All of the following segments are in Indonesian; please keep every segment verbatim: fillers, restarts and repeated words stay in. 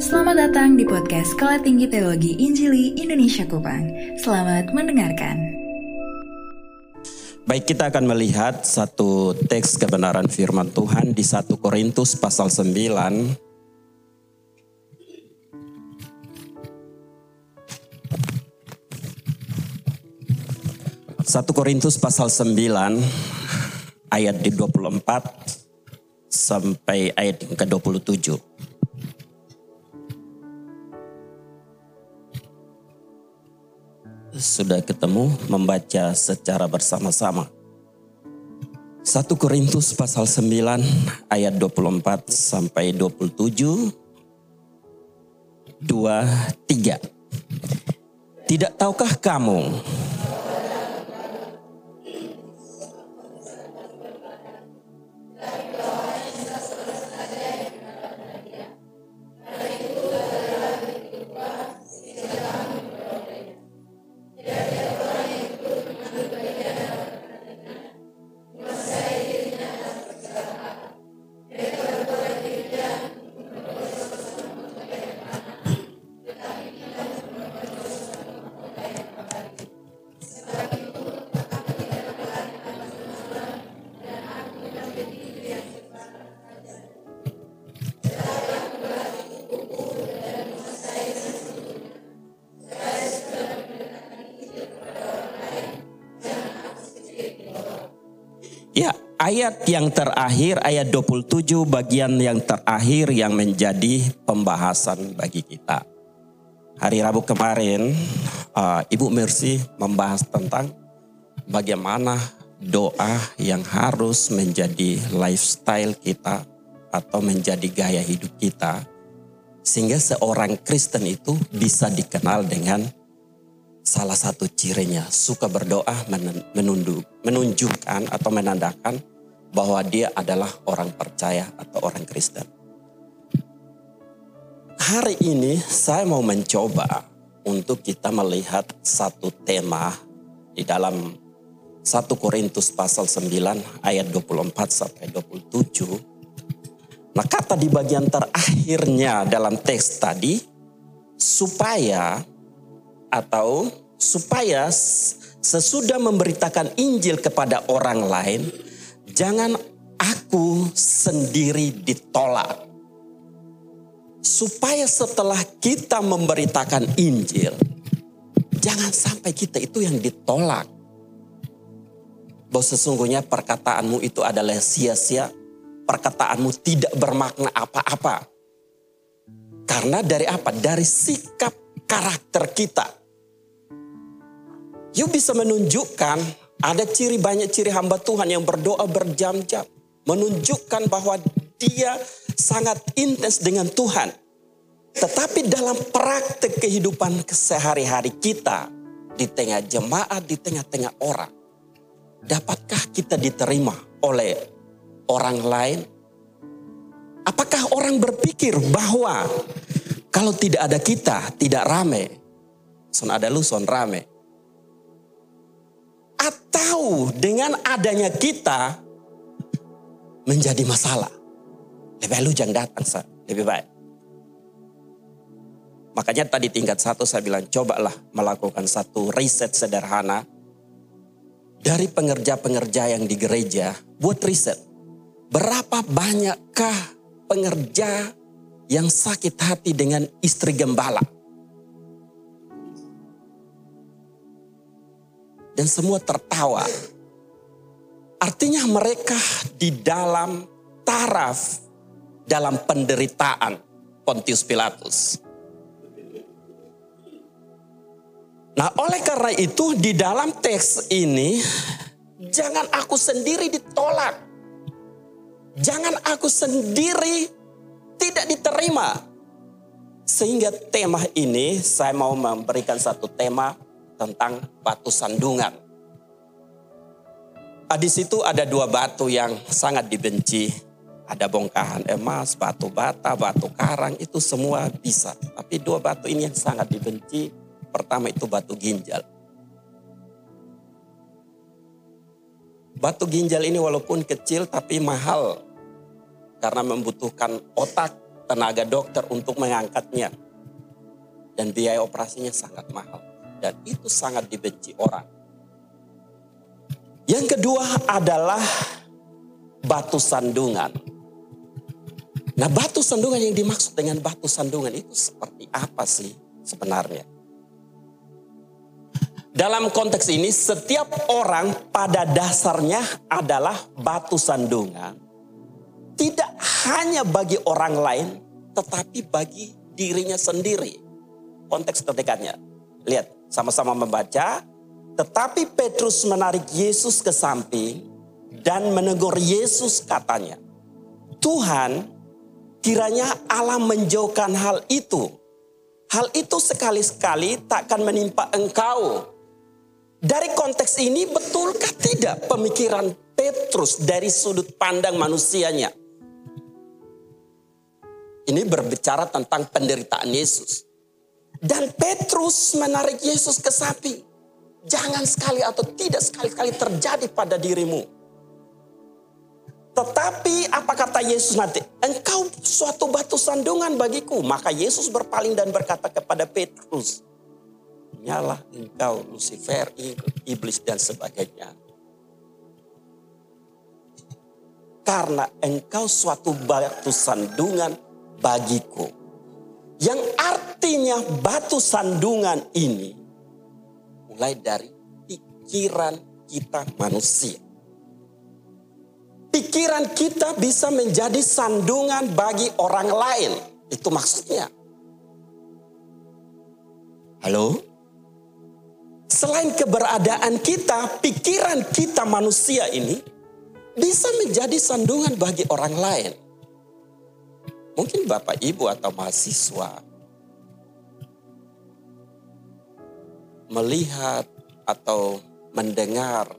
Selamat datang di podcast Sekolah Tinggi Teologi Injili Indonesia Kupang. Selamat mendengarkan. Baik, kita akan melihat satu teks kebenaran firman Tuhan di satu Korintus pasal sembilan. satu Korintus pasal sembilan ayat di dua puluh empat sampai ayat yang ke dua puluh tujuh. Sudah ketemu, membaca secara bersama-sama. satu Korintus pasal sembilan ayat dua puluh empat sampai dua puluh tujuh. dua, tiga. Tidak tahukah kamu ayat yang terakhir, ayat dua puluh tujuh bagian yang terakhir yang menjadi pembahasan bagi kita. Hari Rabu kemarin uh, Ibu Mercy membahas tentang bagaimana doa yang harus menjadi lifestyle kita atau menjadi gaya hidup kita. Sehingga seorang Kristen itu bisa dikenal dengan salah satu cirinya suka berdoa, menunduk, menunjukkan atau menandakan bahwa dia adalah orang percaya atau orang Kristen. Hari ini saya mau mencoba untuk kita melihat satu tema di dalam satu Korintus pasal sembilan ayat dua puluh empat sampai dua puluh tujuh. Nah, kata di bagian terakhirnya dalam teks tadi, supaya atau supaya sesudah memberitakan Injil kepada orang lain, jangan aku sendiri ditolak. Supaya setelah kita memberitakan Injil, jangan sampai kita itu yang ditolak. Bahwa sesungguhnya perkataanmu itu adalah sia-sia, perkataanmu tidak bermakna apa-apa. Karena dari apa? Dari sikap karakter kita. You bisa menunjukkan. Ada ciri, banyak ciri hamba Tuhan yang berdoa berjam-jam. Menunjukkan bahwa dia sangat intens dengan Tuhan. Tetapi dalam praktek kehidupan sehari-hari kita, di tengah jemaat, di tengah-tengah orang, dapatkah kita diterima oleh orang lain? Apakah orang berpikir bahwa kalau tidak ada kita, tidak rame. Son ada lu, son rame. Atau dengan adanya kita menjadi masalah. Lebih baik lu jangan datang, Sa. Lebih baik. Makanya tadi tingkat satu saya bilang cobalah melakukan satu riset sederhana. Dari pengerja-pengerja yang di gereja, buat riset. Berapa banyakkah pengerja yang sakit hati dengan istri gembala? Dan semua tertawa. Artinya mereka di dalam taraf, dalam penderitaan Pontius Pilatus. Nah, oleh karena itu di dalam teks ini, jangan aku sendiri ditolak. Jangan aku sendiri tidak diterima. Sehingga tema ini saya mau memberikan satu tema tentang batu sandungan. Nah, di situ ada dua batu yang sangat dibenci. Ada bongkahan emas, batu bata, batu karang, itu semua bisa. Tapi dua batu ini yang sangat dibenci. Pertama itu batu ginjal. Batu ginjal ini walaupun kecil tapi mahal. Karena membutuhkan otak, tenaga dokter untuk mengangkatnya. Dan biaya operasinya sangat mahal. Dan itu sangat dibenci orang. Yang kedua adalah batu sandungan. Nah, batu sandungan yang dimaksud dengan batu sandungan itu seperti apa sih sebenarnya? Dalam konteks ini, setiap orang pada dasarnya adalah batu sandungan. Tidak hanya bagi orang lain, tetapi bagi dirinya sendiri. Konteks terdekatnya. Lihat, sama-sama membaca. Tetapi Petrus menarik Yesus ke samping dan menegur Yesus, katanya, "Tuhan, kiranya Allah menjauhkan hal itu. Hal itu sekali-sekali takkan menimpa engkau." Dari konteks ini, betulkah tidak pemikiran Petrus dari sudut pandang manusianya? Ini berbicara tentang penderitaan Yesus. Dan Petrus menarik Yesus ke samping. Jangan sekali atau tidak sekali-kali terjadi pada dirimu. Tetapi apa kata Yesus nanti? Engkau suatu batu sandungan bagiku. Maka Yesus berpaling dan berkata kepada Petrus, "Nyalah engkau Lucifer, iblis dan sebagainya. Karena engkau suatu batu sandungan bagiku." Yang artinya batu sandungan ini mulai dari pikiran kita manusia. Pikiran kita bisa menjadi sandungan bagi orang lain. Itu maksudnya. Halo? Selain keberadaan kita, pikiran kita manusia ini bisa menjadi sandungan bagi orang lain. Mungkin Bapak Ibu atau mahasiswa melihat atau mendengar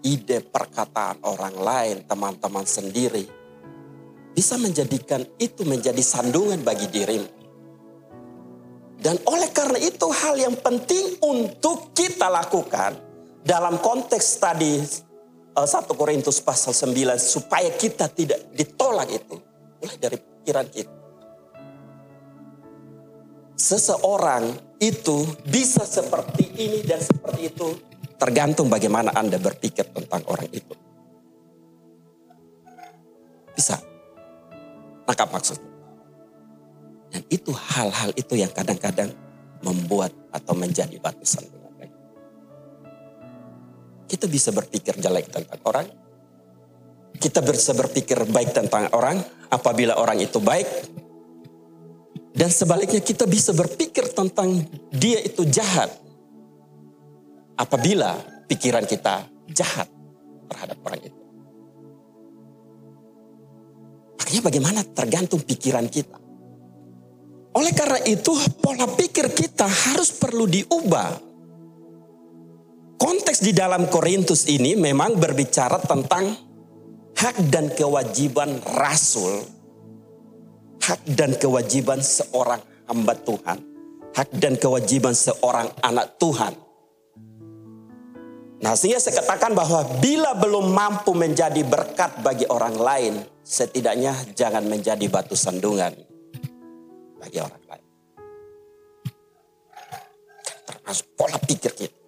ide perkataan orang lain, teman-teman sendiri, bisa menjadikan itu menjadi sandungan bagi dirimu. Dan oleh karena itu hal yang penting untuk kita lakukan dalam konteks tadi satu Korintus pasal sembilan, supaya kita tidak ditolak itu, mulai dari pikiran kita. Seseorang itu bisa seperti ini dan seperti itu, tergantung bagaimana Anda berpikir tentang orang itu. Bisa. Nangkap maksudnya. Dan itu hal-hal itu yang kadang-kadang membuat atau menjadi batu sandungan. Kita bisa berpikir jelek tentang orang. Kita bisa berpikir baik tentang orang apabila orang itu baik. Dan sebaliknya kita bisa berpikir tentang dia itu jahat apabila pikiran kita jahat terhadap orang itu. Makanya bagaimana tergantung pikiran kita. Oleh karena itu pola pikir kita harus perlu diubah. Konteks di dalam Korintus ini memang berbicara tentang hak dan kewajiban rasul. Hak dan kewajiban seorang hamba Tuhan. Hak dan kewajiban seorang anak Tuhan. Nah, sehingga saya katakan bahwa bila belum mampu menjadi berkat bagi orang lain, setidaknya jangan menjadi batu sandungan bagi orang lain. Termasuk pola pikir kita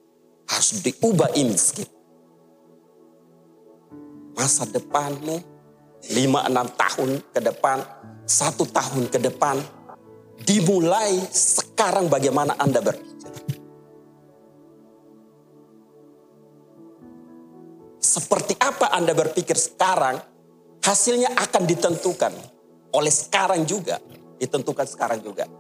harus diubah image kita. Masa depanmu lima enam tahun ke depan, satu tahun ke depan, dimulai sekarang bagaimana Anda berpikir. Seperti apa Anda berpikir sekarang, hasilnya akan ditentukan oleh sekarang juga. Ditentukan sekarang juga.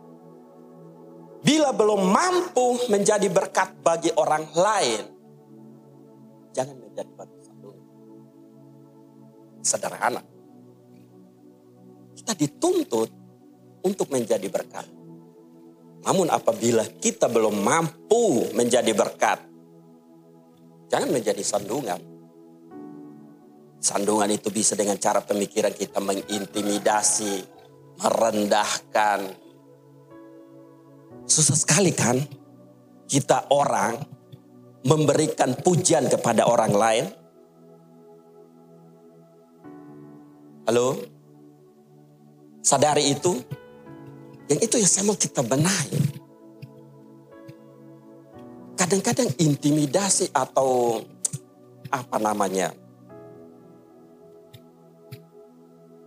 Bila belum mampu menjadi berkat bagi orang lain, jangan menjadi batu sandungan. Sederhana. Kita dituntut untuk menjadi berkat. Namun apabila kita belum mampu menjadi berkat, jangan menjadi sandungan. Sandungan itu bisa dengan cara pemikiran kita mengintimidasi, merendahkan. Susah sekali kan kita orang memberikan pujian kepada orang lain. Halo? Sadari itu. Yang itu yang sama kita benahi. Kadang-kadang intimidasi atau apa namanya.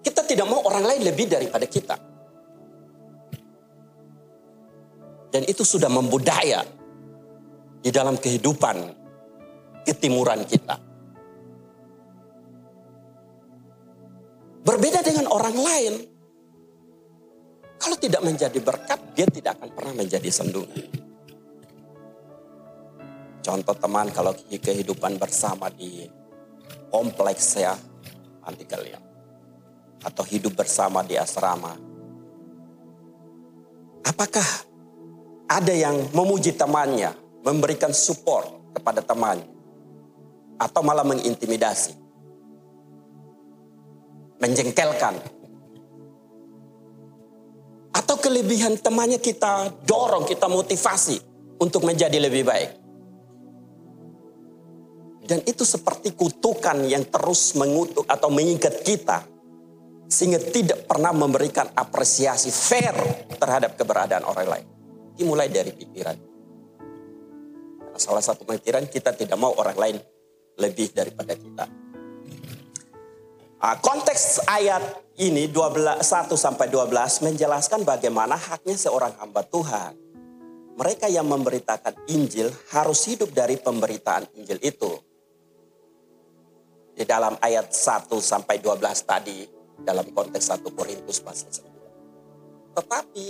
Kita tidak mau orang lain lebih daripada kita. Dan itu sudah membudaya di dalam kehidupan ketimuran kita. Berbeda dengan orang lain. Kalau tidak menjadi berkat, dia tidak akan pernah menjadi sendungan. Contoh teman, kalau kehidupan bersama di kompleks ya, nanti kalian. Atau hidup bersama di asrama. Apakah ada yang memuji temannya, memberikan support kepada temannya? Atau malah mengintimidasi? Menjengkelkan? Atau kelebihan temannya kita dorong, kita motivasi untuk menjadi lebih baik. Dan itu seperti kutukan yang terus mengutuk atau mengikat kita. Sehingga tidak pernah memberikan apresiasi fair terhadap keberadaan orang lain. Dimulai dari pikiran. Karena salah satu pikiran kita tidak mau orang lain lebih daripada kita. Nah, konteks ayat ini satu sampai dua belas menjelaskan bagaimana haknya seorang hamba Tuhan. Mereka yang memberitakan Injil harus hidup dari pemberitaan Injil itu. Di dalam ayat satu sampai dua belas tadi, dalam konteks satu Korintus pasal sembilan. Tetapi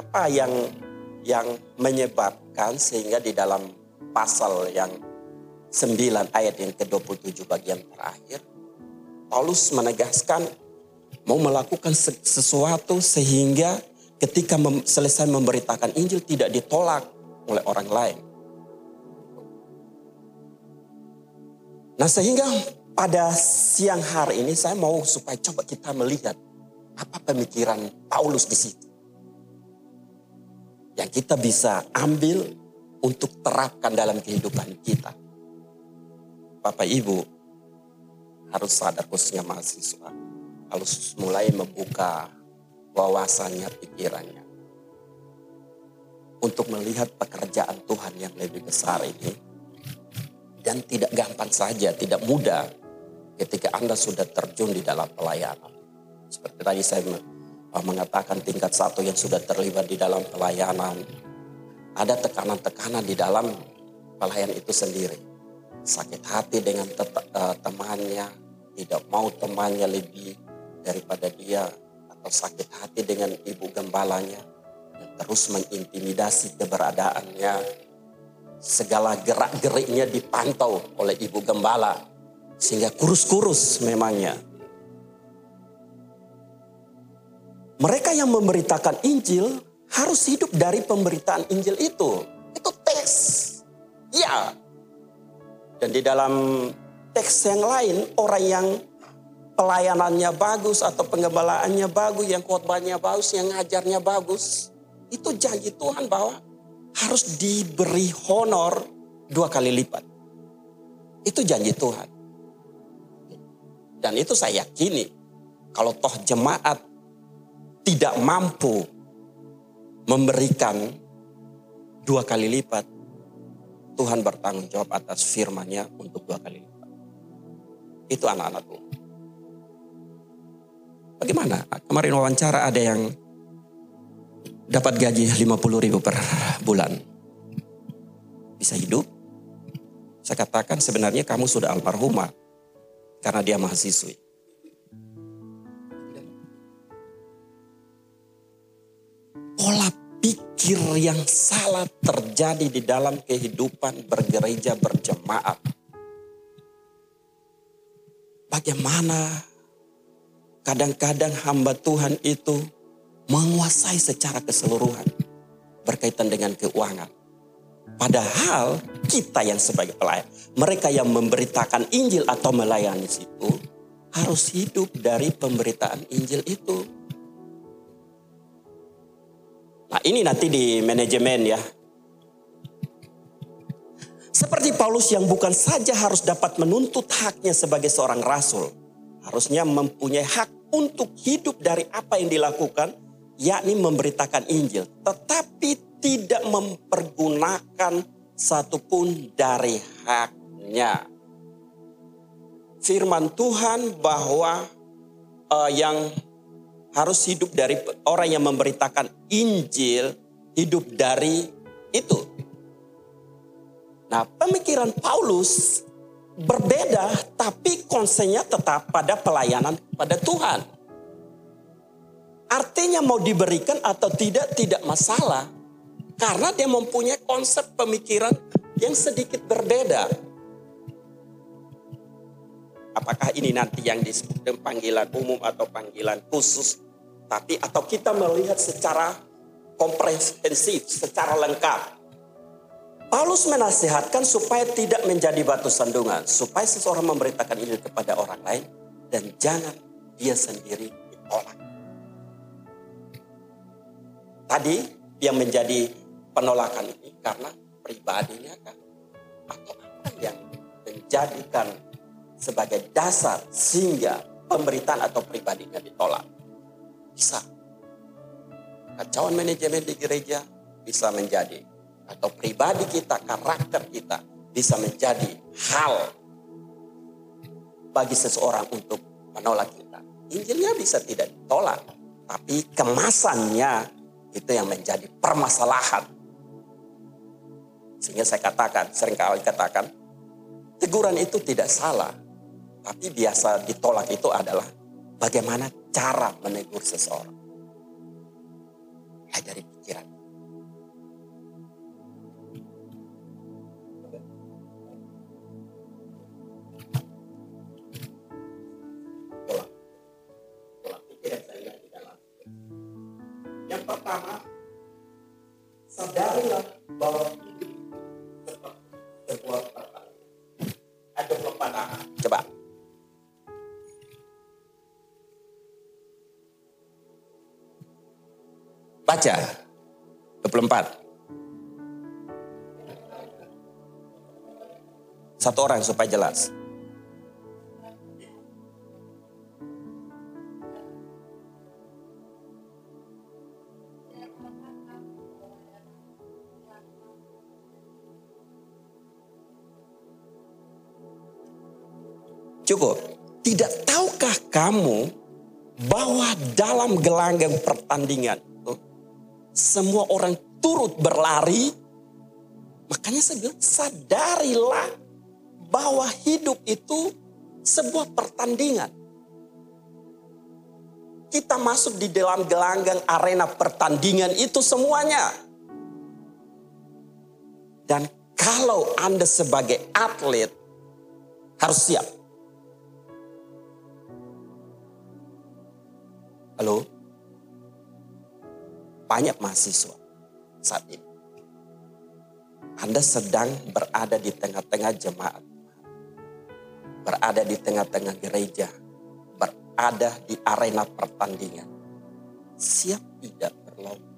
apa yang yang menyebabkan sehingga di dalam pasal yang sembilan ayat yang ke dua puluh tujuh bagian terakhir, Paulus menegaskan mau melakukan sesuatu sehingga ketika mem- selesai memberitakan Injil tidak ditolak oleh orang lain. Nah, sehingga pada siang hari ini saya mau supaya coba kita melihat apa pemikiran Paulus di situ. Yang kita bisa ambil untuk terapkan dalam kehidupan kita. Bapak Ibu, harus sadar khususnya mahasiswa. Harus mulai membuka wawasannya, pikirannya. Untuk melihat pekerjaan Tuhan yang lebih besar ini. Dan tidak gampang saja, tidak mudah. Ketika Anda sudah terjun di dalam pelayanan. Seperti tadi saya mengatakan tingkat satu yang sudah terlibat di dalam pelayanan. Ada tekanan-tekanan di dalam pelayan itu sendiri. Sakit hati dengan temannya. Tidak mau temannya lebih daripada dia. Atau sakit hati dengan ibu gembalanya. Yang terus mengintimidasi keberadaannya. Segala gerak-geriknya dipantau oleh ibu gembala. Sehingga kurus-kurus memangnya. Mereka yang memberitakan Injil harus hidup dari pemberitaan Injil itu. Itu teks. Ya. Dan di dalam teks yang lain, orang yang pelayanannya bagus atau penggembalaannya bagus, yang khotbahnya bagus, yang ngajarnya bagus. Itu janji Tuhan bahwa harus diberi honor dua kali lipat. Itu janji Tuhan. Dan itu saya yakini, kalau toh jemaat tidak mampu memberikan dua kali lipat, Tuhan bertanggung jawab atas firman-Nya untuk dua kali lipat. Itu anak-anak Tuhan. Bagaimana? Kemarin wawancara ada yang dapat gaji lima puluh ribu per bulan. Bisa hidup. Saya katakan sebenarnya kamu sudah almarhumah. Karena dia mahasiswi. Pola pikir yang salah terjadi di dalam kehidupan bergereja berjemaat. Bagaimana kadang-kadang hamba Tuhan itu menguasai secara keseluruhan berkaitan dengan keuangan. Padahal kita yang sebagai pelayan, mereka yang memberitakan Injil atau melayani situ harus hidup dari pemberitaan Injil itu. Nah, ini nanti di manajemen ya. Seperti Paulus yang bukan saja harus dapat menuntut haknya sebagai seorang rasul. Harusnya mempunyai hak untuk hidup dari apa yang dilakukan, yakni memberitakan Injil. Tetapi tidak mempergunakan satupun dari haknya. Firman Tuhan bahwa uh, yang harus hidup dari orang yang memberitakan Injil, hidup dari itu. Nah, pemikiran Paulus berbeda, tapi konsennya tetap pada pelayanan pada Tuhan. Artinya mau diberikan atau tidak, tidak masalah. Karena dia mempunyai konsep pemikiran yang sedikit berbeda. Apakah ini nanti yang disebut dengan panggilan umum atau panggilan khusus? Tapi atau kita melihat secara komprehensif, secara lengkap. Paulus menasihatkan supaya tidak menjadi batu sandungan. Supaya seseorang memberitakan Injil kepada orang lain. Dan jangan dia sendiri ditolak. Tadi yang menjadi penolakan ini karena pribadinya kan. Atau apa yang menjadikan sebagai dasar sehingga pemberitaan atau pribadinya ditolak. Bisa. Kacauan manajemen di gereja bisa menjadi. Atau pribadi kita, karakter kita bisa menjadi hal bagi seseorang untuk menolak kita. Injilnya bisa tidak ditolak. Tapi kemasannya itu yang menjadi permasalahan. Sehingga saya katakan, seringkali katakan, teguran itu tidak salah. Tapi biasa ditolak itu adalah bagaimana cara menegur seseorang. Ajari pikiran. Tolak. Tolak pikiran saya tidak langsung. Yang pertama, sadarilah bahwa hidup sebuah pertanyaan. Ada pertanyaan. Coba. Baca dua puluh empat. Satu orang supaya jelas. Cukup. Tidak tahukah kamu bahwa dalam gelanggang pertandingan semua orang turut berlari. Makanya saya bilang sadarilah bahwa hidup itu sebuah pertandingan. Kita masuk di dalam gelanggang arena pertandingan itu semuanya. Dan kalau Anda sebagai atlet harus siap. Halo? Banyak mahasiswa saat ini. Anda sedang berada di tengah-tengah jemaat. Berada di tengah-tengah gereja. Berada di arena pertandingan. Siap tidak berlomba.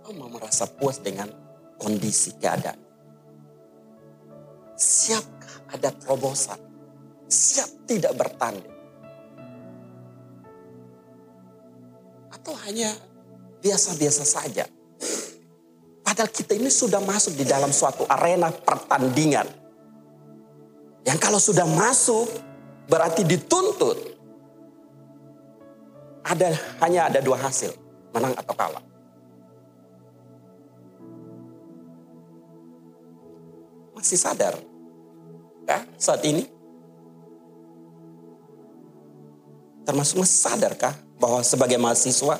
Kau mau merasa puas dengan kondisi keadaan. Siapkah ada terobosan? Siap tidak bertanding. Atau hanya biasa-biasa saja. Padahal kita ini sudah masuk di dalam suatu arena pertandingan. Yang kalau sudah masuk berarti dituntut. Ada hanya ada dua hasil, menang atau kalah. Masih sadar? Ya, saat ini? Termasuk masih sadarkah bahwa sebagai mahasiswa?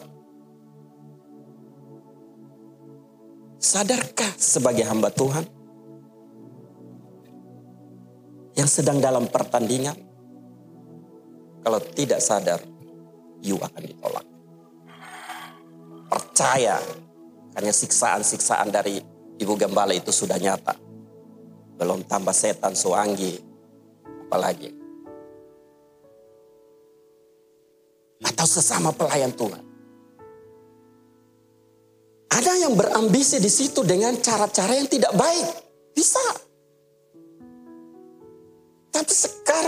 Sadarkah sebagai hamba Tuhan? Yang sedang dalam pertandingan? Kalau tidak sadar, you akan ditolak. Percaya, karena siksaan-siksaan dari Ibu Gembala itu sudah nyata. Belum tambah setan, suangi, apalagi. Atau sesama pelayan Tuhan. Ada yang berambisi di situ dengan cara-cara yang tidak baik. Bisa.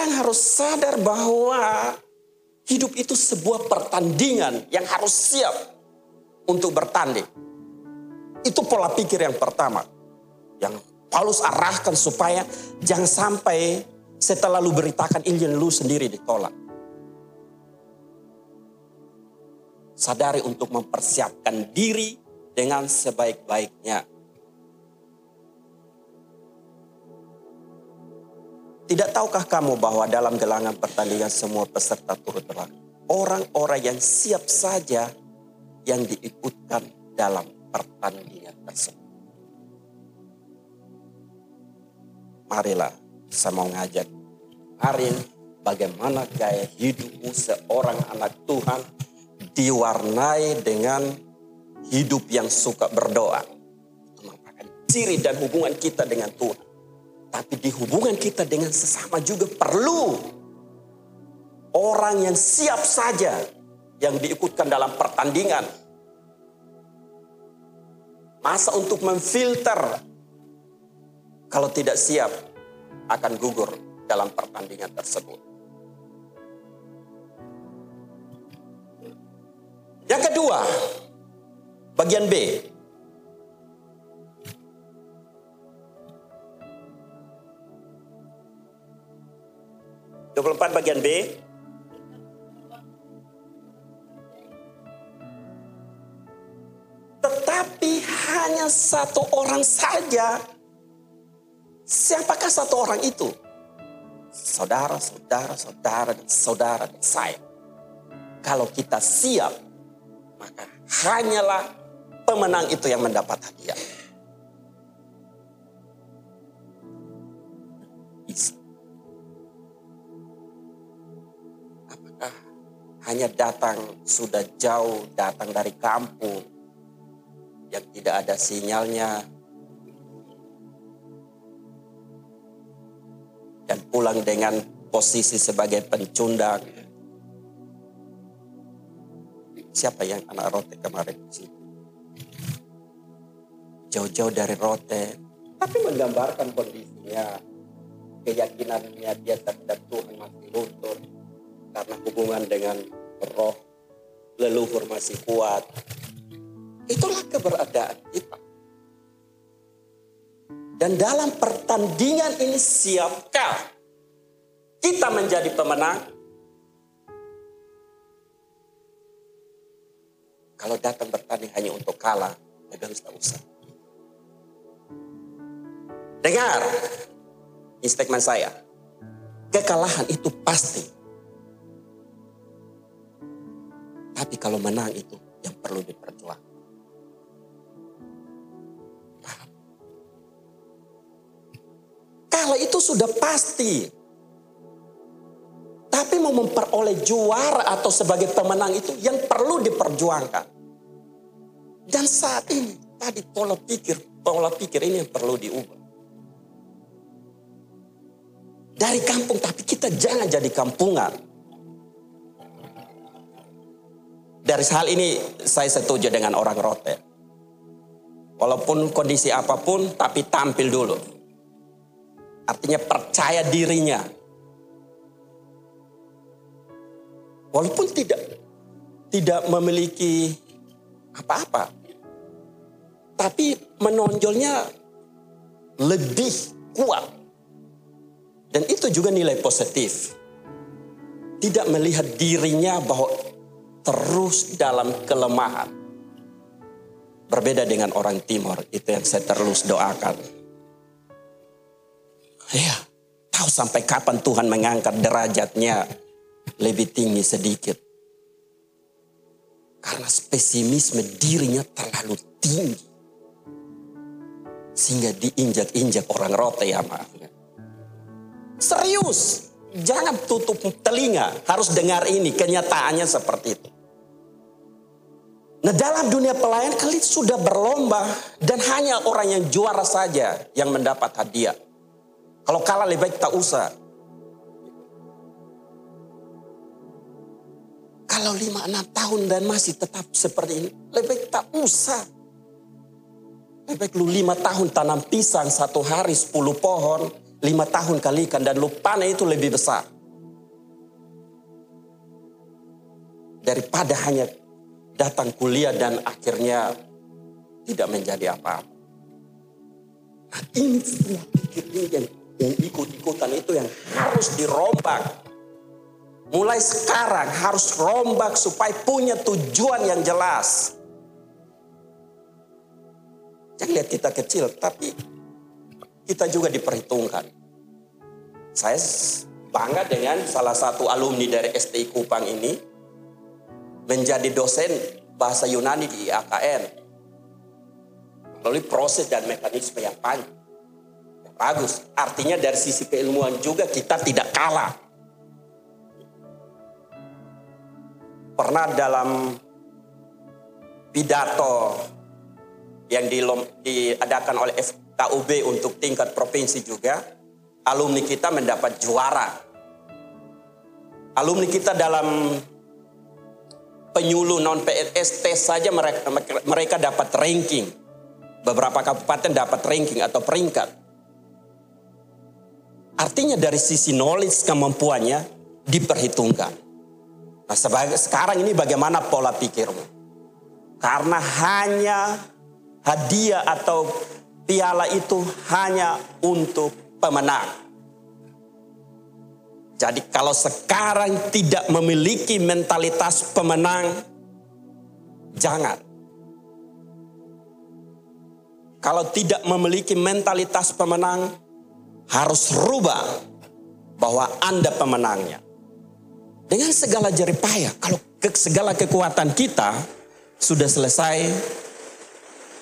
Kalian harus sadar bahwa hidup itu sebuah pertandingan yang harus siap untuk bertanding. Itu pola pikir yang pertama. Yang Paulus arahkan supaya jangan sampai setelah lu beritakan Injil lu sendiri ditolak. Sadari untuk mempersiapkan diri dengan sebaik-baiknya. Tidak tahukah kamu bahwa dalam gelanggang pertandingan semua peserta turut berlaku? Orang-orang yang siap saja yang diikutkan dalam pertandingan tersebut. Marilah, saya mau ngajak hari ini bagaimana gaya hidupmu seorang anak Tuhan diwarnai dengan hidup yang suka berdoa. Merupakan ciri dan hubungan kita dengan Tuhan. Tapi di hubungan kita dengan sesama juga perlu orang yang siap saja yang diikutkan dalam pertandingan. Masa untuk memfilter, kalau tidak siap akan gugur dalam pertandingan tersebut. Yang kedua, bagian B. dua puluh empat bagian B. Tetapi hanya satu orang saja. Siapakah satu orang itu? Saudara, saudara, saudara, dan saudara, dan saya. Kalau kita siap, maka hanyalah pemenang itu yang mendapat hadiah. Hanya datang, sudah jauh datang dari kampung yang tidak ada sinyalnya. Dan pulang dengan posisi sebagai pencundang. Siapa yang anak Rote kemarin? Jauh-jauh dari Rote. Tapi menggambarkan kondisinya. Keyakinannya dia terhadap Tuhan masih luntur. Karena hubungan dengan roh leluhur masih kuat. Itulah keberadaan kita. Dan dalam pertandingan ini siapkah kita menjadi pemenang? Kalau datang bertanding hanya untuk kalah, tidak usah usah. Dengar statement saya. Kekalahan itu pasti. Tapi kalau menang itu yang perlu diperjuangkan. Kalau itu sudah pasti. Tapi mau memperoleh juara atau sebagai pemenang itu yang perlu diperjuangkan. Dan saat ini tadi pola pikir, pola pikir ini yang perlu diubah. Dari kampung, tapi kita jangan jadi kampungan. Dari hal ini saya setuju dengan orang Rote. Walaupun kondisi apapun, tapi tampil dulu. Artinya percaya dirinya. Walaupun tidak tidak memiliki apa-apa. Tapi menonjolnya lebih kuat. Dan itu juga nilai positif. Tidak melihat dirinya bahwa terus dalam kelemahan. Berbeda dengan orang Timur. Itu yang saya terus doakan. Ya, tahu sampai kapan Tuhan mengangkat derajatnya lebih tinggi sedikit. Karena pesimisme dirinya terlalu tinggi. Sehingga diinjak-injak orang Rote, ya maaf. Serius. Jangan tutup telinga. Harus dengar ini. Kenyataannya seperti itu. Nah, dalam dunia pelayan kalian sudah berlomba dan hanya orang yang juara saja yang mendapat hadiah. Kalau kalah lebih baik tak usah. Kalau lima enam tahun dan masih tetap seperti ini, lebih baik tak usah. Lebih baik lu lima tahun tanam pisang satu hari sepuluh pohon, lima tahun kalikan dan lu panen itu lebih besar. daripada hanya datang kuliah dan akhirnya tidak menjadi apa-apa. Nah, ini semua pikirnya yang, yang ikut-ikutan itu yang harus dirombak. Mulai sekarang harus rombak supaya punya tujuan yang jelas. Jangan lihat kita kecil, tapi kita juga diperhitungkan. Saya bangga dengan salah satu alumni dari S T I Kupang ini menjadi dosen bahasa Yunani di I A K N. Melalui proses dan mekanisme yang panjang, yang bagus. Artinya dari sisi keilmuan juga kita tidak kalah. Pernah dalam pidato yang diadakan oleh F K U B untuk tingkat provinsi juga, alumni kita mendapat juara. Alumni kita dalam penyuluh non P N S tes saja mereka, mereka dapat ranking. Beberapa kabupaten dapat ranking atau peringkat. Artinya dari sisi knowledge kemampuannya diperhitungkan. Nah, sebagai, sekarang ini bagaimana pola pikirmu? Karena hanya hadiah atau piala itu hanya untuk pemenang. Jadi kalau sekarang tidak memiliki mentalitas pemenang, jangan. Kalau tidak memiliki mentalitas pemenang, harus rubah bahwa Anda pemenangnya. Dengan segala jerih payah, kalau segala kekuatan kita sudah selesai,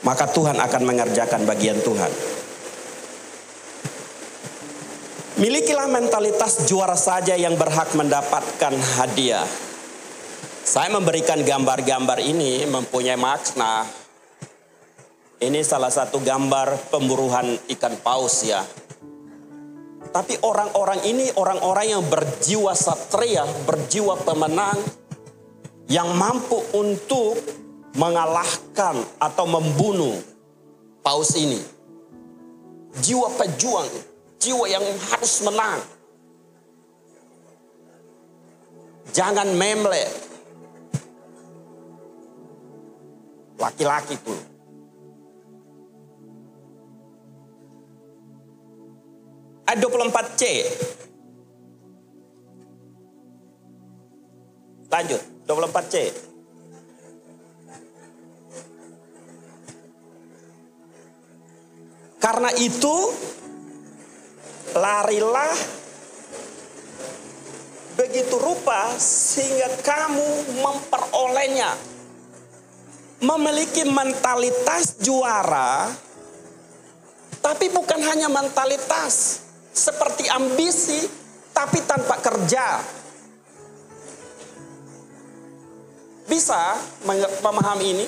maka Tuhan akan mengerjakan bagian Tuhan. Milikilah mentalitas juara saja yang berhak mendapatkan hadiah. Saya memberikan gambar-gambar ini mempunyai makna. Ini salah satu gambar pemburuan ikan paus ya. Tapi orang-orang ini orang-orang yang berjiwa satria, berjiwa pemenang, yang mampu untuk mengalahkan atau membunuh paus ini. Jiwa pejuang, jiwa yang harus menang. Jangan memlek. Laki-laki pun. Ayat dua puluh empat C. Lanjut, dua puluh empat C. Karena itu, larilah begitu rupa sehingga kamu memperolehnya. Memiliki mentalitas juara, tapi bukan hanya mentalitas. Seperti ambisi, tapi tanpa kerja. Bisa memahami ini?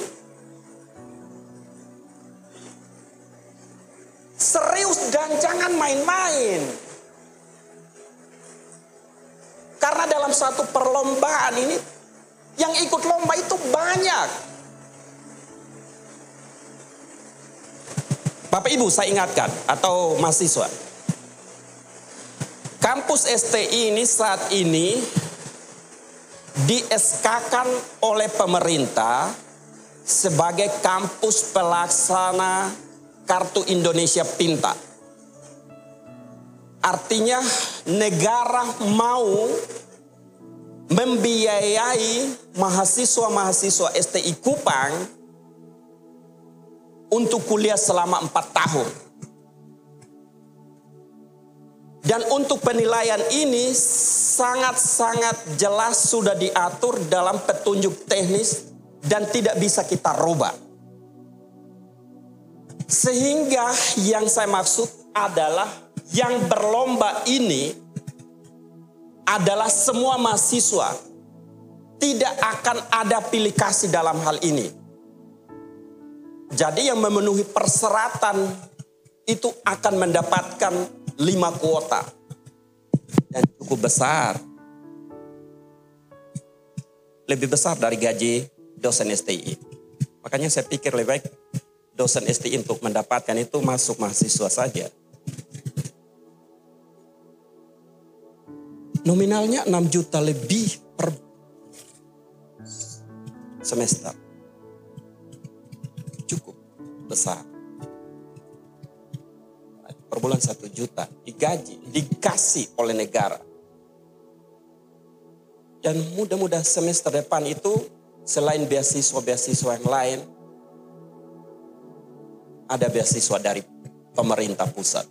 Serius dan jangan main-main. Karena dalam satu perlombaan ini, yang ikut lomba itu banyak. Bapak Ibu, saya ingatkan, atau mahasiswa. Kampus S T I ini saat ini di-S K-kan oleh pemerintah sebagai kampus pelaksana Kartu Indonesia Pintar. Artinya negara mau membiayai mahasiswa-mahasiswa S T I Kupang untuk kuliah selama empat tahun. Dan untuk penilaian ini sangat-sangat jelas sudah diatur dalam petunjuk teknis dan tidak bisa kita rubah. Sehingga yang saya maksud adalah yang berlomba ini adalah semua mahasiswa. Tidak akan ada pilih kasih dalam hal ini. Jadi yang memenuhi persyaratan itu akan mendapatkan lima kuota dan cukup besar, lebih besar dari gaji dosen S T I. Makanya saya pikir lebih baik dosen S T I untuk mendapatkan itu masuk mahasiswa saja. Nominalnya enam juta lebih per semester. Cukup besar. Per bulan satu juta digaji, dikasih oleh negara. Dan mudah-mudahan semester depan itu selain beasiswa-beasiswa yang lain, ada beasiswa dari pemerintah pusat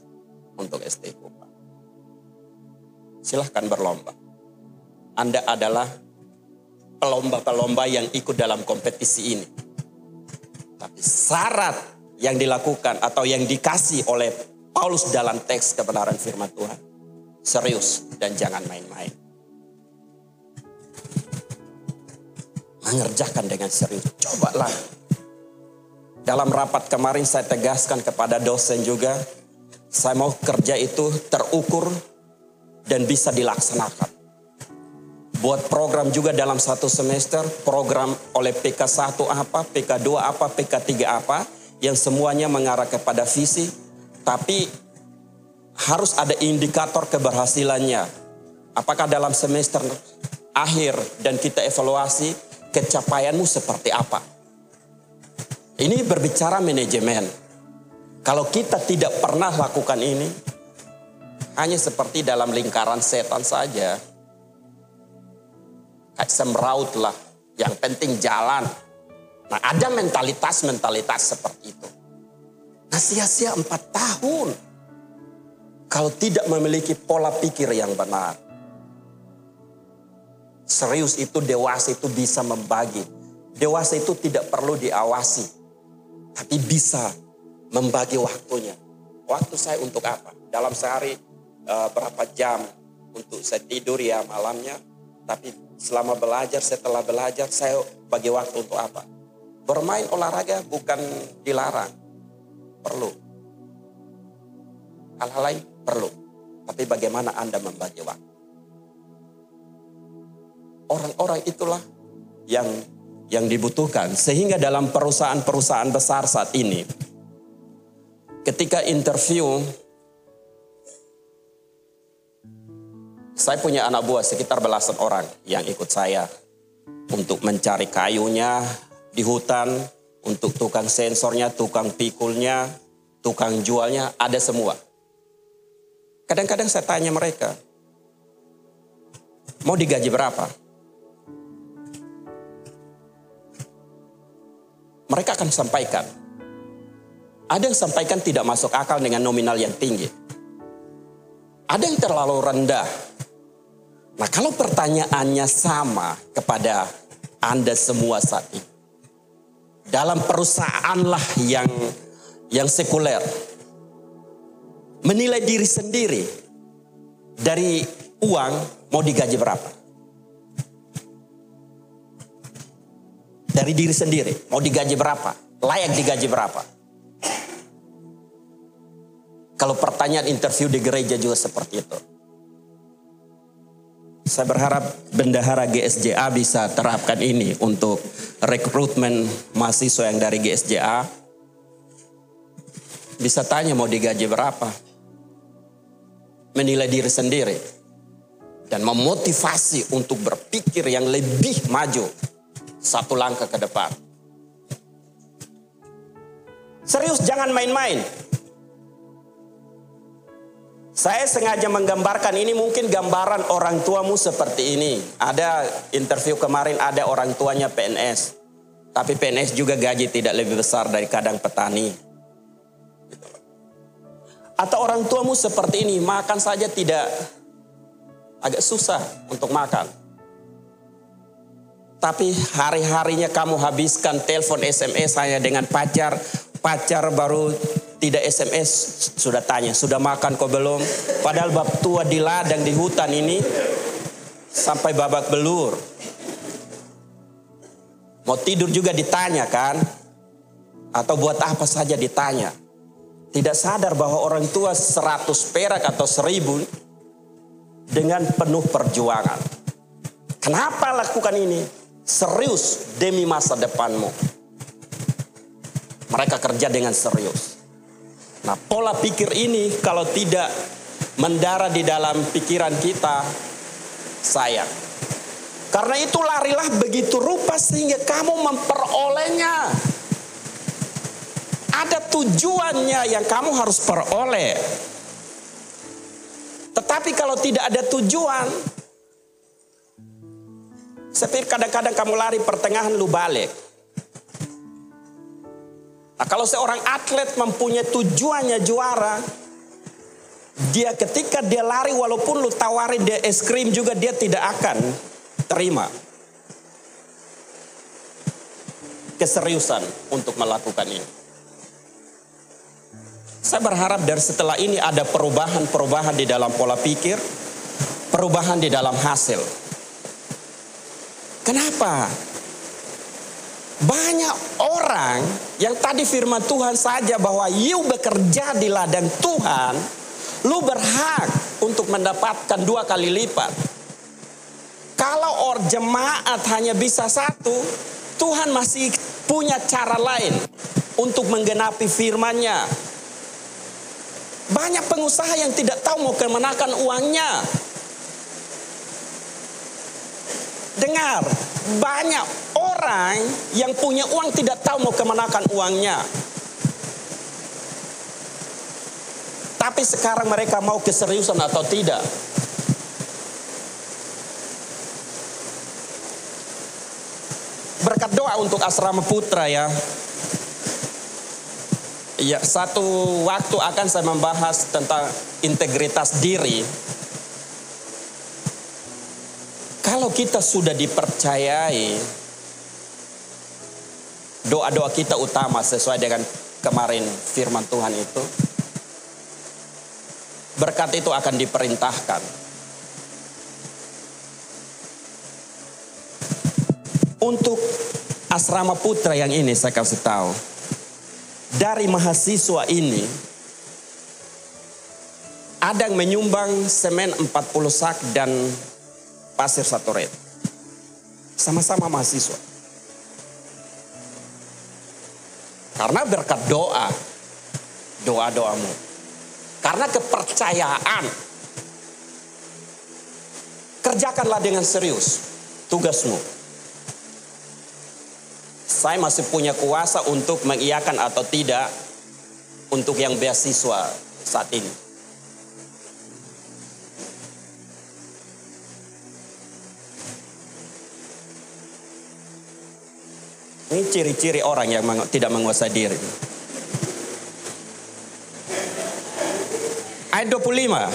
untuk S T F. Silahkan berlomba. Anda adalah pelomba-pelomba yang ikut dalam kompetisi ini. Tapi syarat yang dilakukan atau yang dikasih oleh Paulus dalam teks kebenaran firman Tuhan, serius dan jangan main-main. Mengerjakan dengan serius, cobalah. Dalam rapat kemarin saya tegaskan kepada dosen juga, saya mau kerja itu terukur dan bisa dilaksanakan. Buat program juga dalam satu semester, program oleh P K satu apa, P K dua apa, P K tiga apa, yang semuanya mengarah kepada visi, tapi harus ada indikator keberhasilannya. Apakah dalam semester akhir dan kita evaluasi kecapaianmu seperti apa? Ini berbicara manajemen. Kalau kita tidak pernah lakukan ini, hanya seperti dalam lingkaran setan saja. Kayak semraut lah, yang penting jalan. Nah, ada mentalitas-mentalitas seperti itu. Nah, sia-sia empat tahun. Kalau tidak memiliki pola pikir yang benar. Serius itu, dewasa itu bisa membagi. Dewasa itu tidak perlu diawasi. Tapi bisa membagi waktunya. Waktu saya untuk apa? Dalam sehari e, berapa jam untuk saya tidur ya malamnya. Tapi selama belajar, setelah belajar saya bagi waktu untuk apa? Bermain olahraga bukan dilarang. Perlu. Hal-hal lain perlu. Tapi bagaimana Anda membagi waktu? Orang-orang itulah yang... yang dibutuhkan. Sehingga dalam perusahaan-perusahaan besar saat ini, ketika interview, saya punya anak buah sekitar belasan orang yang ikut saya untuk mencari kayunya di hutan, untuk tukang sensornya, tukang pikulnya, tukang jualnya, ada semua. Kadang-kadang saya tanya mereka, mau digaji berapa? Mereka akan sampaikan. Ada yang sampaikan tidak masuk akal dengan nominal yang tinggi. Ada yang terlalu rendah. Nah, kalau pertanyaannya sama kepada Anda semua saat ini. Dalam perusahaanlah yang yang sekuler. Menilai diri sendiri dari uang mau digaji berapa? Dari diri sendiri, mau digaji berapa? Layak digaji berapa? Kalau pertanyaan interview di gereja juga seperti itu. Saya berharap bendahara G S J A bisa terapkan ini untuk rekrutmen mahasiswa yang dari G S J A. Bisa tanya mau digaji berapa? Menilai diri sendiri. Dan memotivasi untuk berpikir yang lebih maju. Satu langkah ke depan. Serius, jangan main-main. Saya sengaja menggambarkan ini, mungkin gambaran orang tuamu seperti ini. Ada interview kemarin, ada orang tuanya P N S. Tapi P N S juga gaji tidak lebih besar dari kadang petani. Atau orang tuamu seperti ini, makan saja tidak, agak susah untuk makan. Tapi hari-harinya kamu habiskan telepon S M S hanya dengan pacar. Pacar baru tidak S M S, sudah tanya, sudah makan kok belum? Padahal bab tua di ladang di hutan ini sampai babak belur. Mau tidur juga ditanya kan? Atau buat apa saja ditanya. Tidak sadar bahwa orang tua seratus perak atau seribu dengan penuh perjuangan. Kenapa lakukan ini? Serius demi masa depanmu. Mereka kerja dengan serius. Nah, pola pikir ini kalau tidak mendarah di dalam pikiran kita, sayang. Karena itu larilah begitu rupa sehingga kamu memperolehnya. Ada tujuannya yang kamu harus peroleh. Tetapi kalau tidak ada tujuan, seperti kadang-kadang kamu lari pertengahan lu balik. Nah, kalau seorang atlet mempunyai tujuannya juara, dia ketika dia lari walaupun lu tawarin dia es krim juga dia tidak akan terima. Keseriusan untuk melakukan ini. Saya berharap dari setelah ini ada perubahan-perubahan di dalam pola pikir, perubahan di dalam hasil. Kenapa? Banyak orang yang tadi firman Tuhan saja bahwa you bekerja di ladang Tuhan, lu berhak untuk mendapatkan dua kali lipat. Kalau orang jemaat hanya bisa satu, Tuhan masih punya cara lain untuk menggenapi firman-Nya. Banyak pengusaha yang tidak tahu mau kemenakan uangnya. Dengar, banyak orang yang punya uang tidak tahu mau kemenakan uangnya. Tapi sekarang mereka mau keseriusan atau tidak. Berkat doa untuk asrama Putra ya. Ya, satu waktu akan saya membahas tentang integritas diri. Kalau kita sudah dipercayai, doa-doa kita utama sesuai dengan kemarin firman Tuhan itu, berkat itu akan diperintahkan. Untuk asrama Putra yang ini saya kasih tahu, dari mahasiswa ini ada yang menyumbang semen empat puluh sak dan pasir satu red. Sama-sama mahasiswa. Karena berkat doa. Doa-doamu. Karena kepercayaan. Kerjakanlah dengan serius tugasmu. Saya masih punya kuasa untuk mengiyakan atau tidak untuk yang beasiswa saat ini. Ini ciri-ciri orang yang tidak menguasai diri. Ayat dua puluh lima,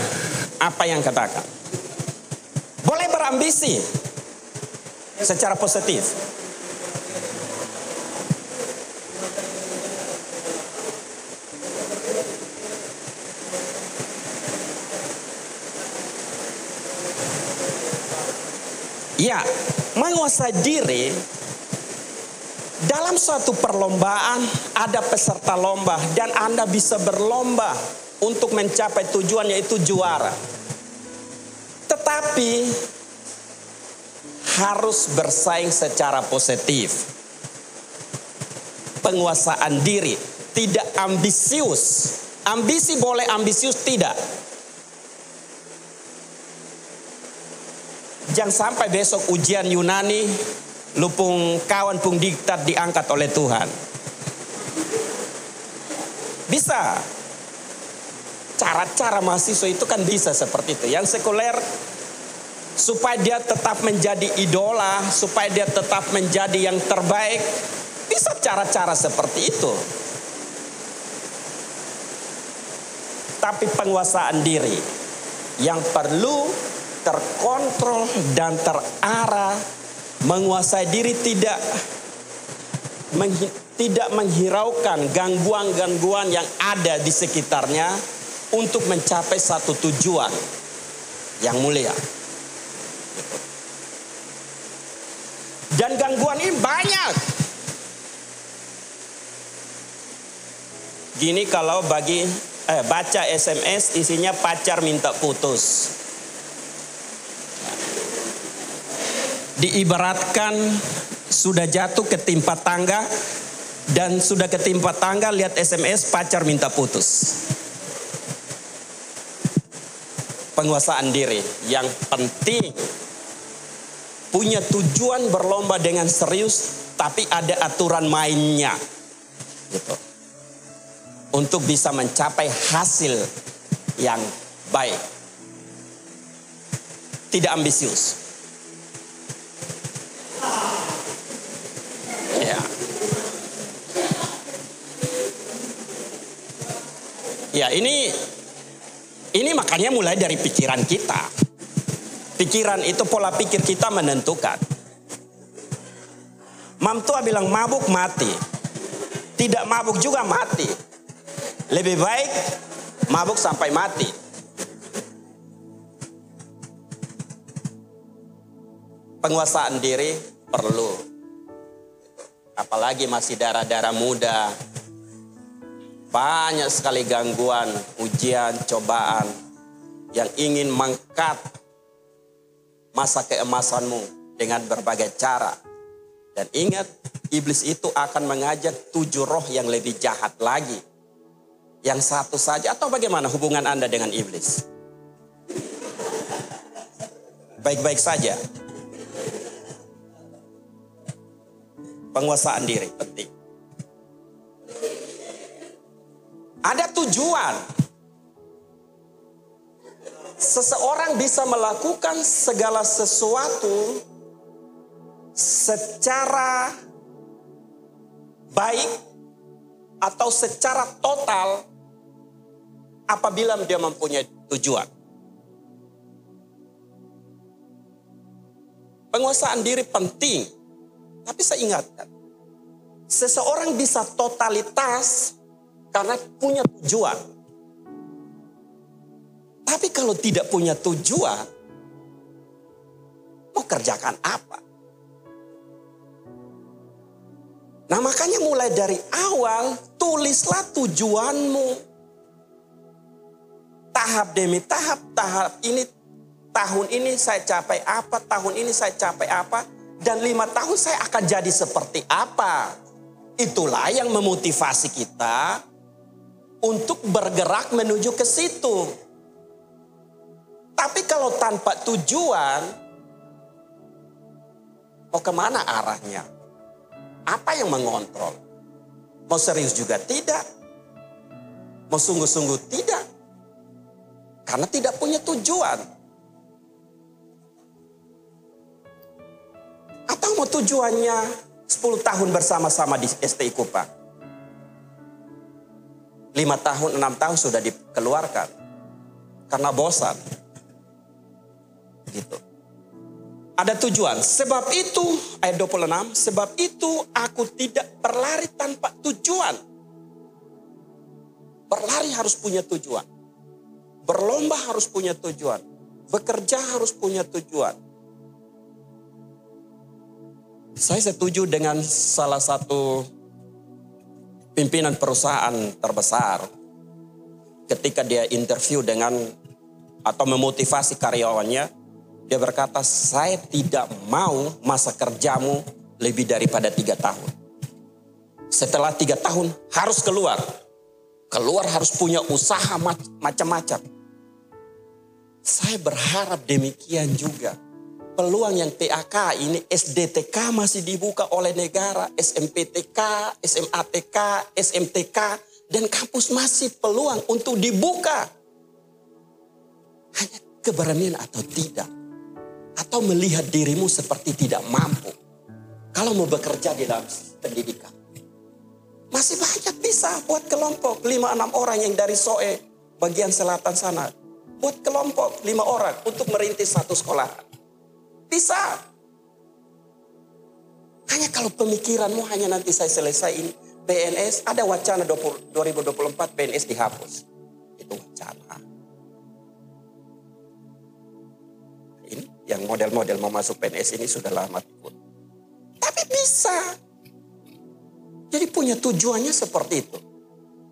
apa yang katakan? Boleh berambisi secara positif. Ya, menguasai diri. Dalam suatu perlombaan ada peserta lomba dan Anda bisa berlomba untuk mencapai tujuan yaitu juara. Tetapi harus bersaing secara positif. Penguasaan diri, tidak ambisius. Ambisi boleh, ambisius tidak. Jangan sampai besok ujian Yunani lu pung kawan pung diktat diangkat oleh Tuhan. Bisa. Cara-cara mahasiswa itu kan bisa seperti itu. Yang sekuler supaya dia tetap menjadi idola, supaya dia tetap menjadi yang terbaik. Bisa cara-cara seperti itu. Tapi penguasaan diri yang perlu terkontrol dan terarah. Menguasai diri tidak meng, tidak menghiraukan gangguan-gangguan yang ada di sekitarnya untuk mencapai satu tujuan yang mulia. Dan gangguan ini banyak. Gini kalau bagi eh, baca S M S isinya pacar minta putus. Diibaratkan sudah jatuh ketimpa tangga dan sudah ketimpa tangga lihat S M S pacar minta putus. Penguasaan diri yang penting. punya tujuan berlomba dengan serius, tapi ada aturan mainnya. Gitu. Untuk bisa mencapai hasil yang baik. Tidak ambisius. Ya. Ya, ini ini makanya mulai dari pikiran kita. Pikiran itu, pola pikir kita menentukan. Mam tua bilang mabuk mati. Tidak mabuk juga mati. Lebih baik mabuk sampai mati. Penguasaan diri perlu. Apalagi masih darah-darah muda. Banyak sekali gangguan, ujian, cobaan yang ingin mengkat masa keemasanmu dengan berbagai cara. Dan ingat, iblis itu akan mengajak tujuh roh yang lebih jahat lagi. Yang satu saja, atau bagaimana hubungan Anda dengan iblis? Baik-baik saja. Penguasaan diri penting. Ada tujuan. Seseorang bisa melakukan segala sesuatu secara baik atau secara total apabila dia mempunyai tujuan. Penguasaan diri penting, tapi saya ingatkan, seseorang bisa totalitas karena punya tujuan. Tapi kalau tidak punya tujuan, mau kerjakan apa? Nah, makanya mulai dari awal, tulislah tujuanmu. Tahap demi tahap, tahap ini, tahun ini saya capai apa, tahun ini saya capai apa, dan lima tahun saya akan jadi seperti apa. Itulah yang memotivasi kita untuk bergerak menuju ke situ. Tapi kalau tanpa tujuan, mau kemana arahnya? Apa yang mengontrol? Mau serius juga tidak? Mau sungguh-sungguh tidak? Karena tidak punya tujuan. Atau mau tujuannya sepuluh tahun bersama-sama di S T F Kupang. lima tahun, enam tahun sudah dikeluarkan. Karena bosan. Gitu. Ada tujuan. Sebab itu, ayat dua puluh enam, sebab itu aku tidak berlari tanpa tujuan. Berlari harus punya tujuan. Berlomba harus punya tujuan. Bekerja harus punya tujuan. Saya setuju dengan salah satu pimpinan perusahaan terbesar ketika dia interview dengan atau memotivasi karyawannya. Dia berkata, saya tidak mau masa kerjamu lebih daripada tiga tahun. Setelah tiga tahun harus keluar. Keluar harus punya usaha macam-macam. Saya berharap demikian juga. Peluang yang P A K ini, S D T K masih dibuka oleh negara. S M P T K, S M A T K, S M T K. Dan kampus masih peluang untuk dibuka. Hanya keberanian atau tidak. Atau melihat dirimu seperti tidak mampu. Kalau mau bekerja di dalam pendidikan. Masih banyak bisa buat kelompok. lima enam orang yang dari Soe. Bagian selatan sana. Buat kelompok lima orang. Untuk merintis satu sekolah. Bisa. Hanya kalau pemikiranmu hanya nanti saya selesaiin. B N S ada wacana dua ribu dua puluh empat B N S dihapus. Itu wacana. Yang model-model mau masuk P N S ini sudah lama pun. Tapi bisa. Jadi punya tujuannya seperti itu.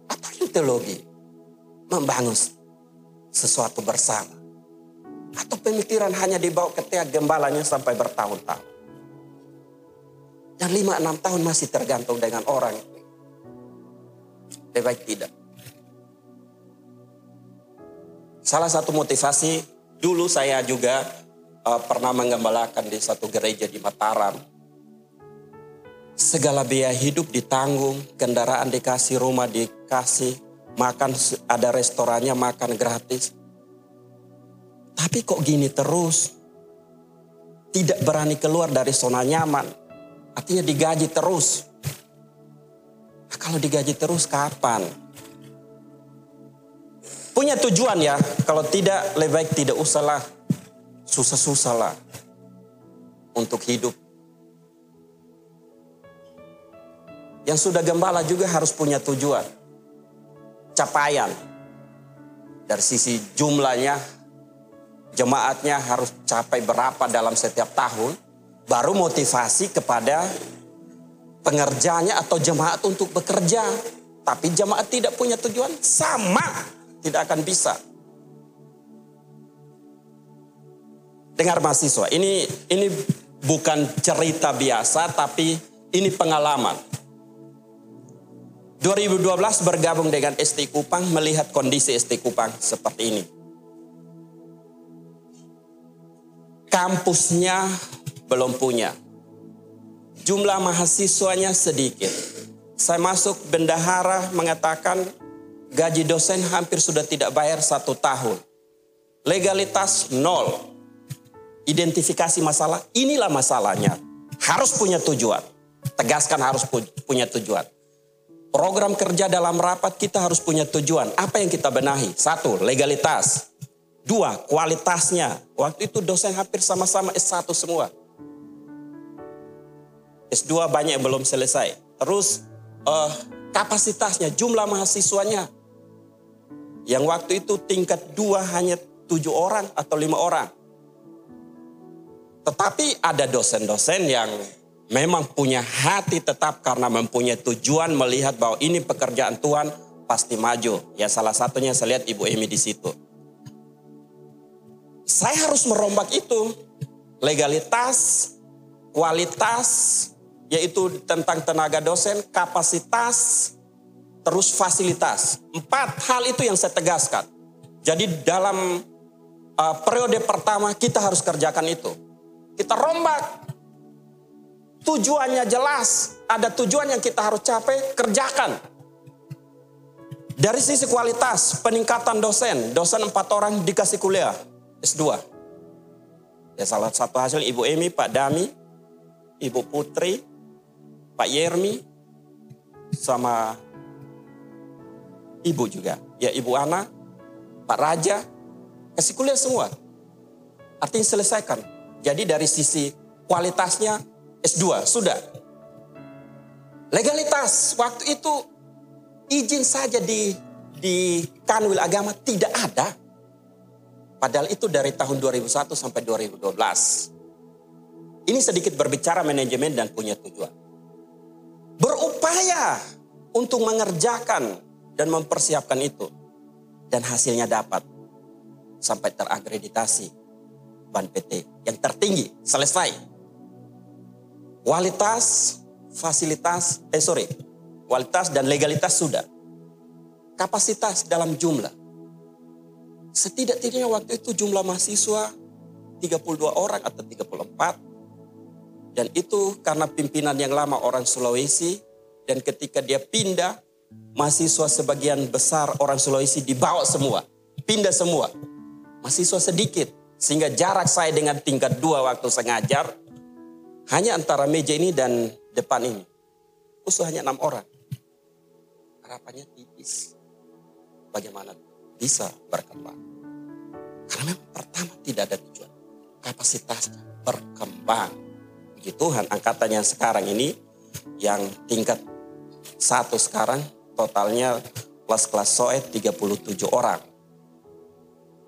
Atau itu teologi. Membangun sesuatu bersama. Atau pemikiran hanya dibawa ketika gembalanya sampai bertahun-tahun. Dan lima enam tahun masih tergantung dengan orang. Lebih baik tidak. Salah satu motivasi dulu saya juga uh, pernah menggembalakan di satu gereja di Mataram. Segala biaya hidup ditanggung, kendaraan dikasih, rumah dikasih, makan ada restorannya, makan gratis. Tapi kok gini terus? Tidak berani keluar dari zona nyaman. Artinya digaji terus. Nah, kalau digaji terus kapan? Punya tujuan ya. Kalau tidak, lebih baik tidak usahlah. Susah-susah lah untuk hidup. Yang sudah gembala juga harus punya tujuan. Capaian. Dari sisi jumlahnya, jemaatnya harus capai berapa dalam setiap tahun. Baru motivasi kepada pengerjanya atau jemaat untuk bekerja. Tapi jemaat tidak punya tujuan, sama. Tidak akan bisa. Dengar mahasiswa, ini, ini bukan cerita biasa, tapi ini pengalaman. dua ribu dua belas bergabung dengan S T Kupang, melihat kondisi S T Kupang seperti ini. Kampusnya belum punya. Jumlah mahasiswanya sedikit. Saya masuk bendahara mengatakan gaji dosen hampir sudah tidak bayar satu tahun. Legalitas nol. Identifikasi masalah, inilah masalahnya. Harus punya tujuan. Tegaskan harus punya tujuan. Program kerja dalam rapat kita harus punya tujuan. Apa yang kita benahi? Satu, legalitas. Dua, kualitasnya. Waktu itu dosen hampir sama-sama S satu semua. S dua banyak yang belum selesai. Terus uh, kapasitasnya, jumlah mahasiswanya. Yang waktu itu tingkat dua hanya tujuh orang atau lima orang. Tetapi ada dosen-dosen yang memang punya hati tetap karena mempunyai tujuan, melihat bahwa ini pekerjaan Tuhan pasti maju. Ya salah satunya saya lihat Ibu Emi di situ. Saya harus merombak itu. Legalitas, kualitas, yaitu tentang tenaga dosen, kapasitas, terus fasilitas. Empat hal itu yang saya tegaskan. Jadi dalam uh, periode pertama kita harus kerjakan itu. Kita rombak. Tujuannya jelas, ada tujuan yang kita harus capai, kerjakan. Dari sisi kualitas, peningkatan dosen, dosen empat orang dikasih kuliah, S dua. Ya salah satu hasil Ibu Emi, Pak Dami, Ibu Putri, Pak Yermi, sama Ibu juga. Ya Ibu Ana, Pak Raja, kasih kuliah semua. Artinya selesaikan. Jadi dari sisi kualitasnya, S dua, sudah. Legalitas, waktu itu izin saja di, di Kanwil Agama tidak ada. Padahal itu dari tahun dua ribu satu sampai dua ribu dua belas. Ini sedikit berbicara manajemen dan punya tujuan. Berupaya untuk mengerjakan dan mempersiapkan itu. Dan hasilnya dapat. Sampai terakreditasi Ban P T yang tertinggi, selesai. Kualitas, fasilitas, eh sorry, kualitas dan legalitas sudah. Kapasitas dalam jumlah. Setidak-tidaknya waktu itu jumlah mahasiswa tiga puluh dua orang atau tiga puluh empat. Dan itu karena pimpinan yang lama orang Sulawesi. Dan ketika dia pindah, mahasiswa sebagian besar orang Sulawesi dibawa semua. Pindah semua. Mahasiswa sedikit. Sehingga jarak saya dengan tingkat dua waktu saya ngajar, hanya antara meja ini dan depan ini. Usuh hanya enam orang. Harapannya tipis. Bagaimana bisa berkembang? Karena memang pertama tidak ada tujuan. Kapasitasnya berkembang. Puji Tuhan, angkatan yang sekarang ini, yang tingkat satu sekarang, totalnya kelas-kelas Soe tiga puluh tujuh orang.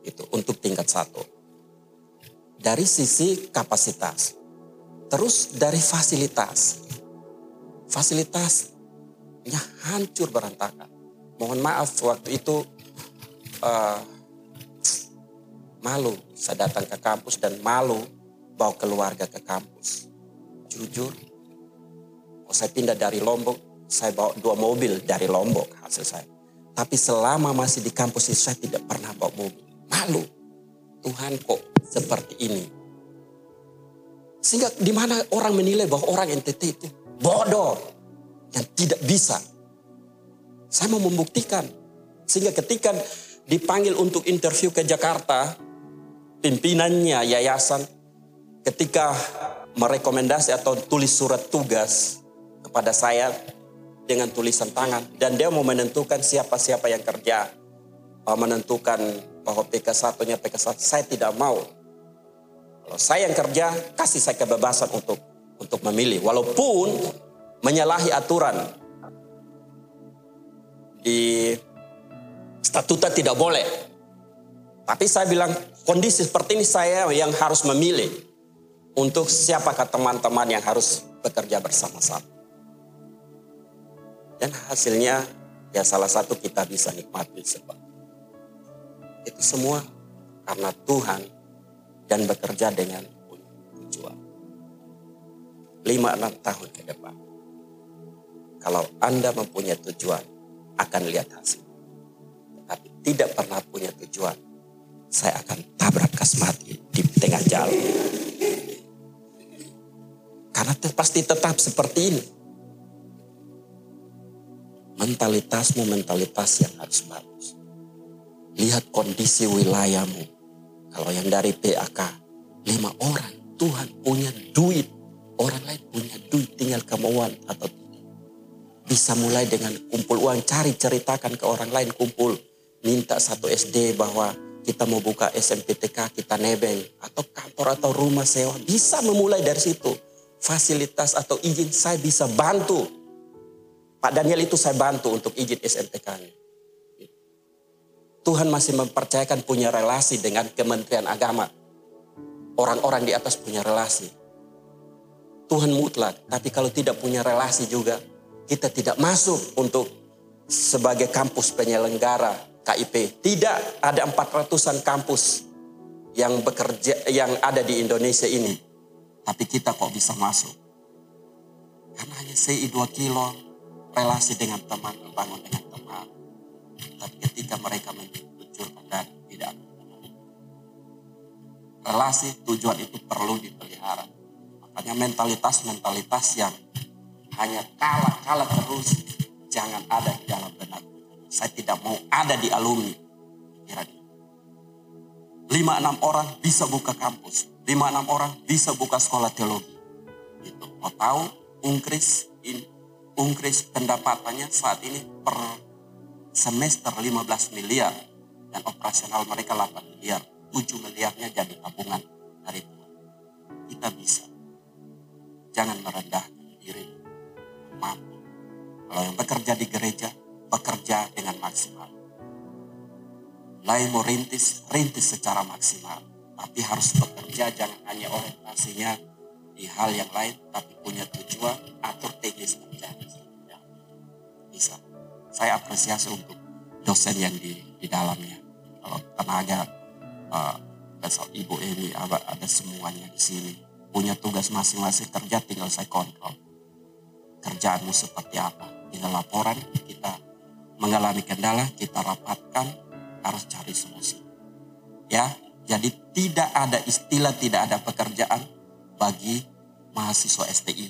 Itu untuk tingkat satu. Dari sisi kapasitas. Terus dari fasilitas. Fasilitasnya hancur berantakan. Mohon maaf waktu itu uh, malu. Saya datang ke kampus dan malu bawa keluarga ke kampus. Jujur, oh, saya pindah dari Lombok, saya bawa dua mobil dari Lombok hasil saya. Tapi selama masih di kampus saya tidak pernah bawa mobil. Malu, Tuhan kok seperti ini. Sehingga di mana orang menilai bahwa orang N T T itu bodoh yang tidak bisa. Saya mau membuktikan. Sehingga ketika dipanggil untuk interview ke Jakarta, pimpinannya yayasan ketika merekomendasi atau tulis surat tugas kepada saya dengan tulisan tangan. Dan dia mau menentukan siapa-siapa yang kerja. Menentukan bahwa P K satunya P K satu. Saya tidak mau. Kalau saya yang kerja, kasih saya kebebasan untuk untuk memilih. Walaupun menyalahi aturan. Di statuta tidak boleh. Tapi saya bilang kondisi seperti ini saya yang harus memilih. Untuk siapakah teman-teman yang harus bekerja bersama-sama. Dan hasilnya ya salah satu kita bisa nikmati sebab. Itu semua karena Tuhan dan bekerja dengan tujuan. lima enam tahun ke depan. Kalau Anda mempunyai tujuan akan lihat hasil. Tapi tidak pernah punya tujuan. Saya akan tabrak kasmati di tengah jalan. Karena pasti tetap seperti ini. Mentalitasmu, mentalitas yang harus bagus. Lihat kondisi wilayahmu. Kalau yang dari P A K, lima orang. Tuhan punya duit. Orang lain punya duit, tinggal kemauan atau tidak. Bisa mulai dengan kumpul uang, cari ceritakan ke orang lain, kumpul. Minta satu S D bahwa kita mau buka S M P T K, kita nebeng. Atau kantor atau rumah sewa, bisa memulai dari situ. Fasilitas atau izin saya bisa bantu. Pak Daniel itu saya bantu untuk izin S M T K-nya. Tuhan masih mempercayakan punya relasi dengan Kementerian Agama. Orang-orang di atas punya relasi. Tuhan mutlak, tapi kalau tidak punya relasi juga, kita tidak masuk untuk sebagai kampus penyelenggara K I P. Tidak ada empat ratusan kampus yang bekerja yang ada di Indonesia ini. Tapi kita kok bisa masuk? Karena hanya C I dua kilo. Relasi dengan teman, membangun dengan teman. Tapi ketika mereka menunjukkan dan tidak relasi, tujuan itu perlu dipelihara. Makanya mentalitas-mentalitas yang hanya kalah-kalah terus jangan ada di dalam benak. Saya tidak mau ada di alumni. Kira-kira. lima enam orang bisa buka kampus. lima enam orang bisa buka sekolah teologi. Gitu. Mau tahu Ungkris ini. Ungkris pendapatannya saat ini per semester lima belas miliar. Dan operasional mereka delapan miliar. tujuh miliarnya jadi tabungan dari Tuhan. Kita bisa. Jangan merendahkan diri. Mampu. Kalau yang bekerja di gereja, bekerja dengan maksimal. Mulai mau rintis, rintis secara maksimal. Tapi harus bekerja, jangan hanya orientasinya di hal yang lain, tapi punya tujuan, atur teknis kerja. Bisa. Saya apresiasi untuk dosen yang di, di dalamnya. Kalau tenaga, uh, Ibu Emi, ada semuanya di sini. Punya tugas masing-masing kerja, tinggal saya kontrol. Kerjaanmu seperti apa? Tinggal laporan, kita mengalami kendala, kita rapatkan, harus cari solusi. Ya, jadi tidak ada istilah, tidak ada pekerjaan bagi mahasiswa S T I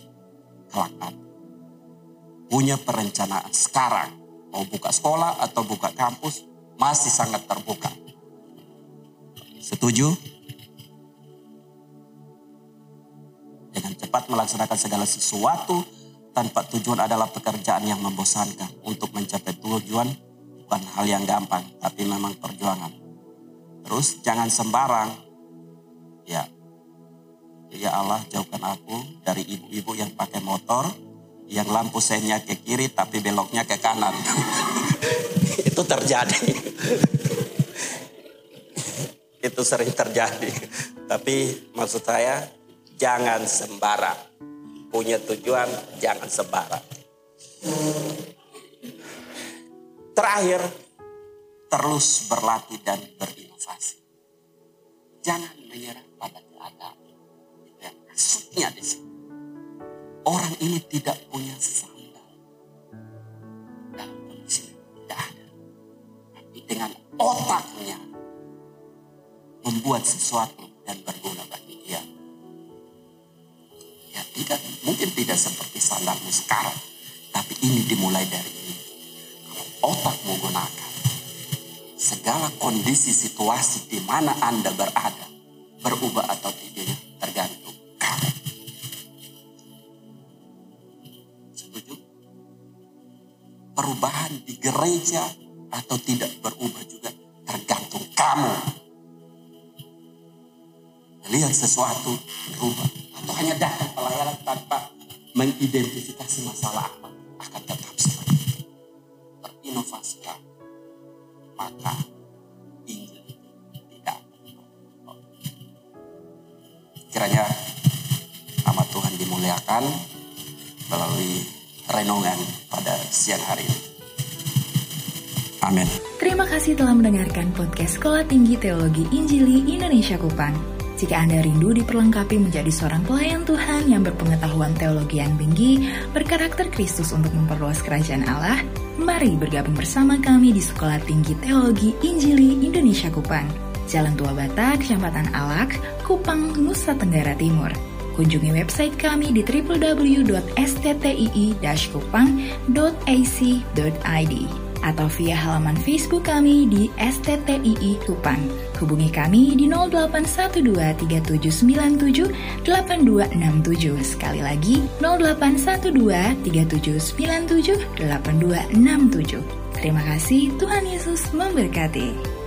kelak nanti. Punya perencanaan sekarang. Mau buka sekolah atau buka kampus masih sangat terbuka. Setuju? Dengan cepat melaksanakan segala sesuatu tanpa tujuan adalah pekerjaan yang membosankan. Untuk mencapai tujuan bukan hal yang gampang, tapi memang perjuangan. Terus jangan sembarang. Ya. Ya Allah, jauhkan aku dari ibu-ibu yang pakai motor, yang lampu sennya ke kiri tapi beloknya ke kanan. Itu terjadi. Itu sering terjadi. Tapi maksud saya jangan sembarang. Punya tujuan jangan sembarang. Terakhir, terus berlatih dan berinovasi. Jangan menyerah pada keadaan. Itu yang maksudnya di sini. Orang ini tidak punya sandal. Dalam kondisi tidak ada. Tapi dengan otaknya membuat sesuatu dan berguna bagi dia. tidak seperti standarmu sekarang. Tapi ini dimulai dari ini. Kalau otakmu gunakan segala kondisi situasi di mana Anda berada, berubah atau tidaknya tergantung kamu. Setuju? Perubahan di gereja atau tidak berubah juga tergantung kamu. Lihat sesuatu berubah atau hanya datang pelayanan tanpa mengidentifikasi masalah apa, akan tetap seperti itu. Berinovasilah, maka Injil tidak berubah. Kiranya nama Tuhan dimuliakan melalui renungan pada siang hari ini. Amin. Terima kasih telah mendengarkan podcast Sekolah Tinggi Teologi Injili Indonesia Kupang. Jika Anda rindu diperlengkapi menjadi seorang pelayan Tuhan yang berpengetahuan teologi yang tinggi, berkarakter Kristus untuk memperluas kerajaan Allah, mari bergabung bersama kami di Sekolah Tinggi Teologi Injili Indonesia Kupang. Jalan Tua Bata, Kecamatan Alak, Kupang, Nusa Tenggara Timur. Kunjungi website kami di w w w titik s t t i i dash kupang titik a c titik i d atau via halaman Facebook kami di S T T I I Kupang. Hubungi kami di nol delapan satu dua tiga tujuh sembilan tujuh delapan dua enam tujuh. Sekali lagi nol delapan satu dua tiga tujuh sembilan tujuh delapan dua enam tujuh. Terima kasih, Tuhan Yesus memberkati.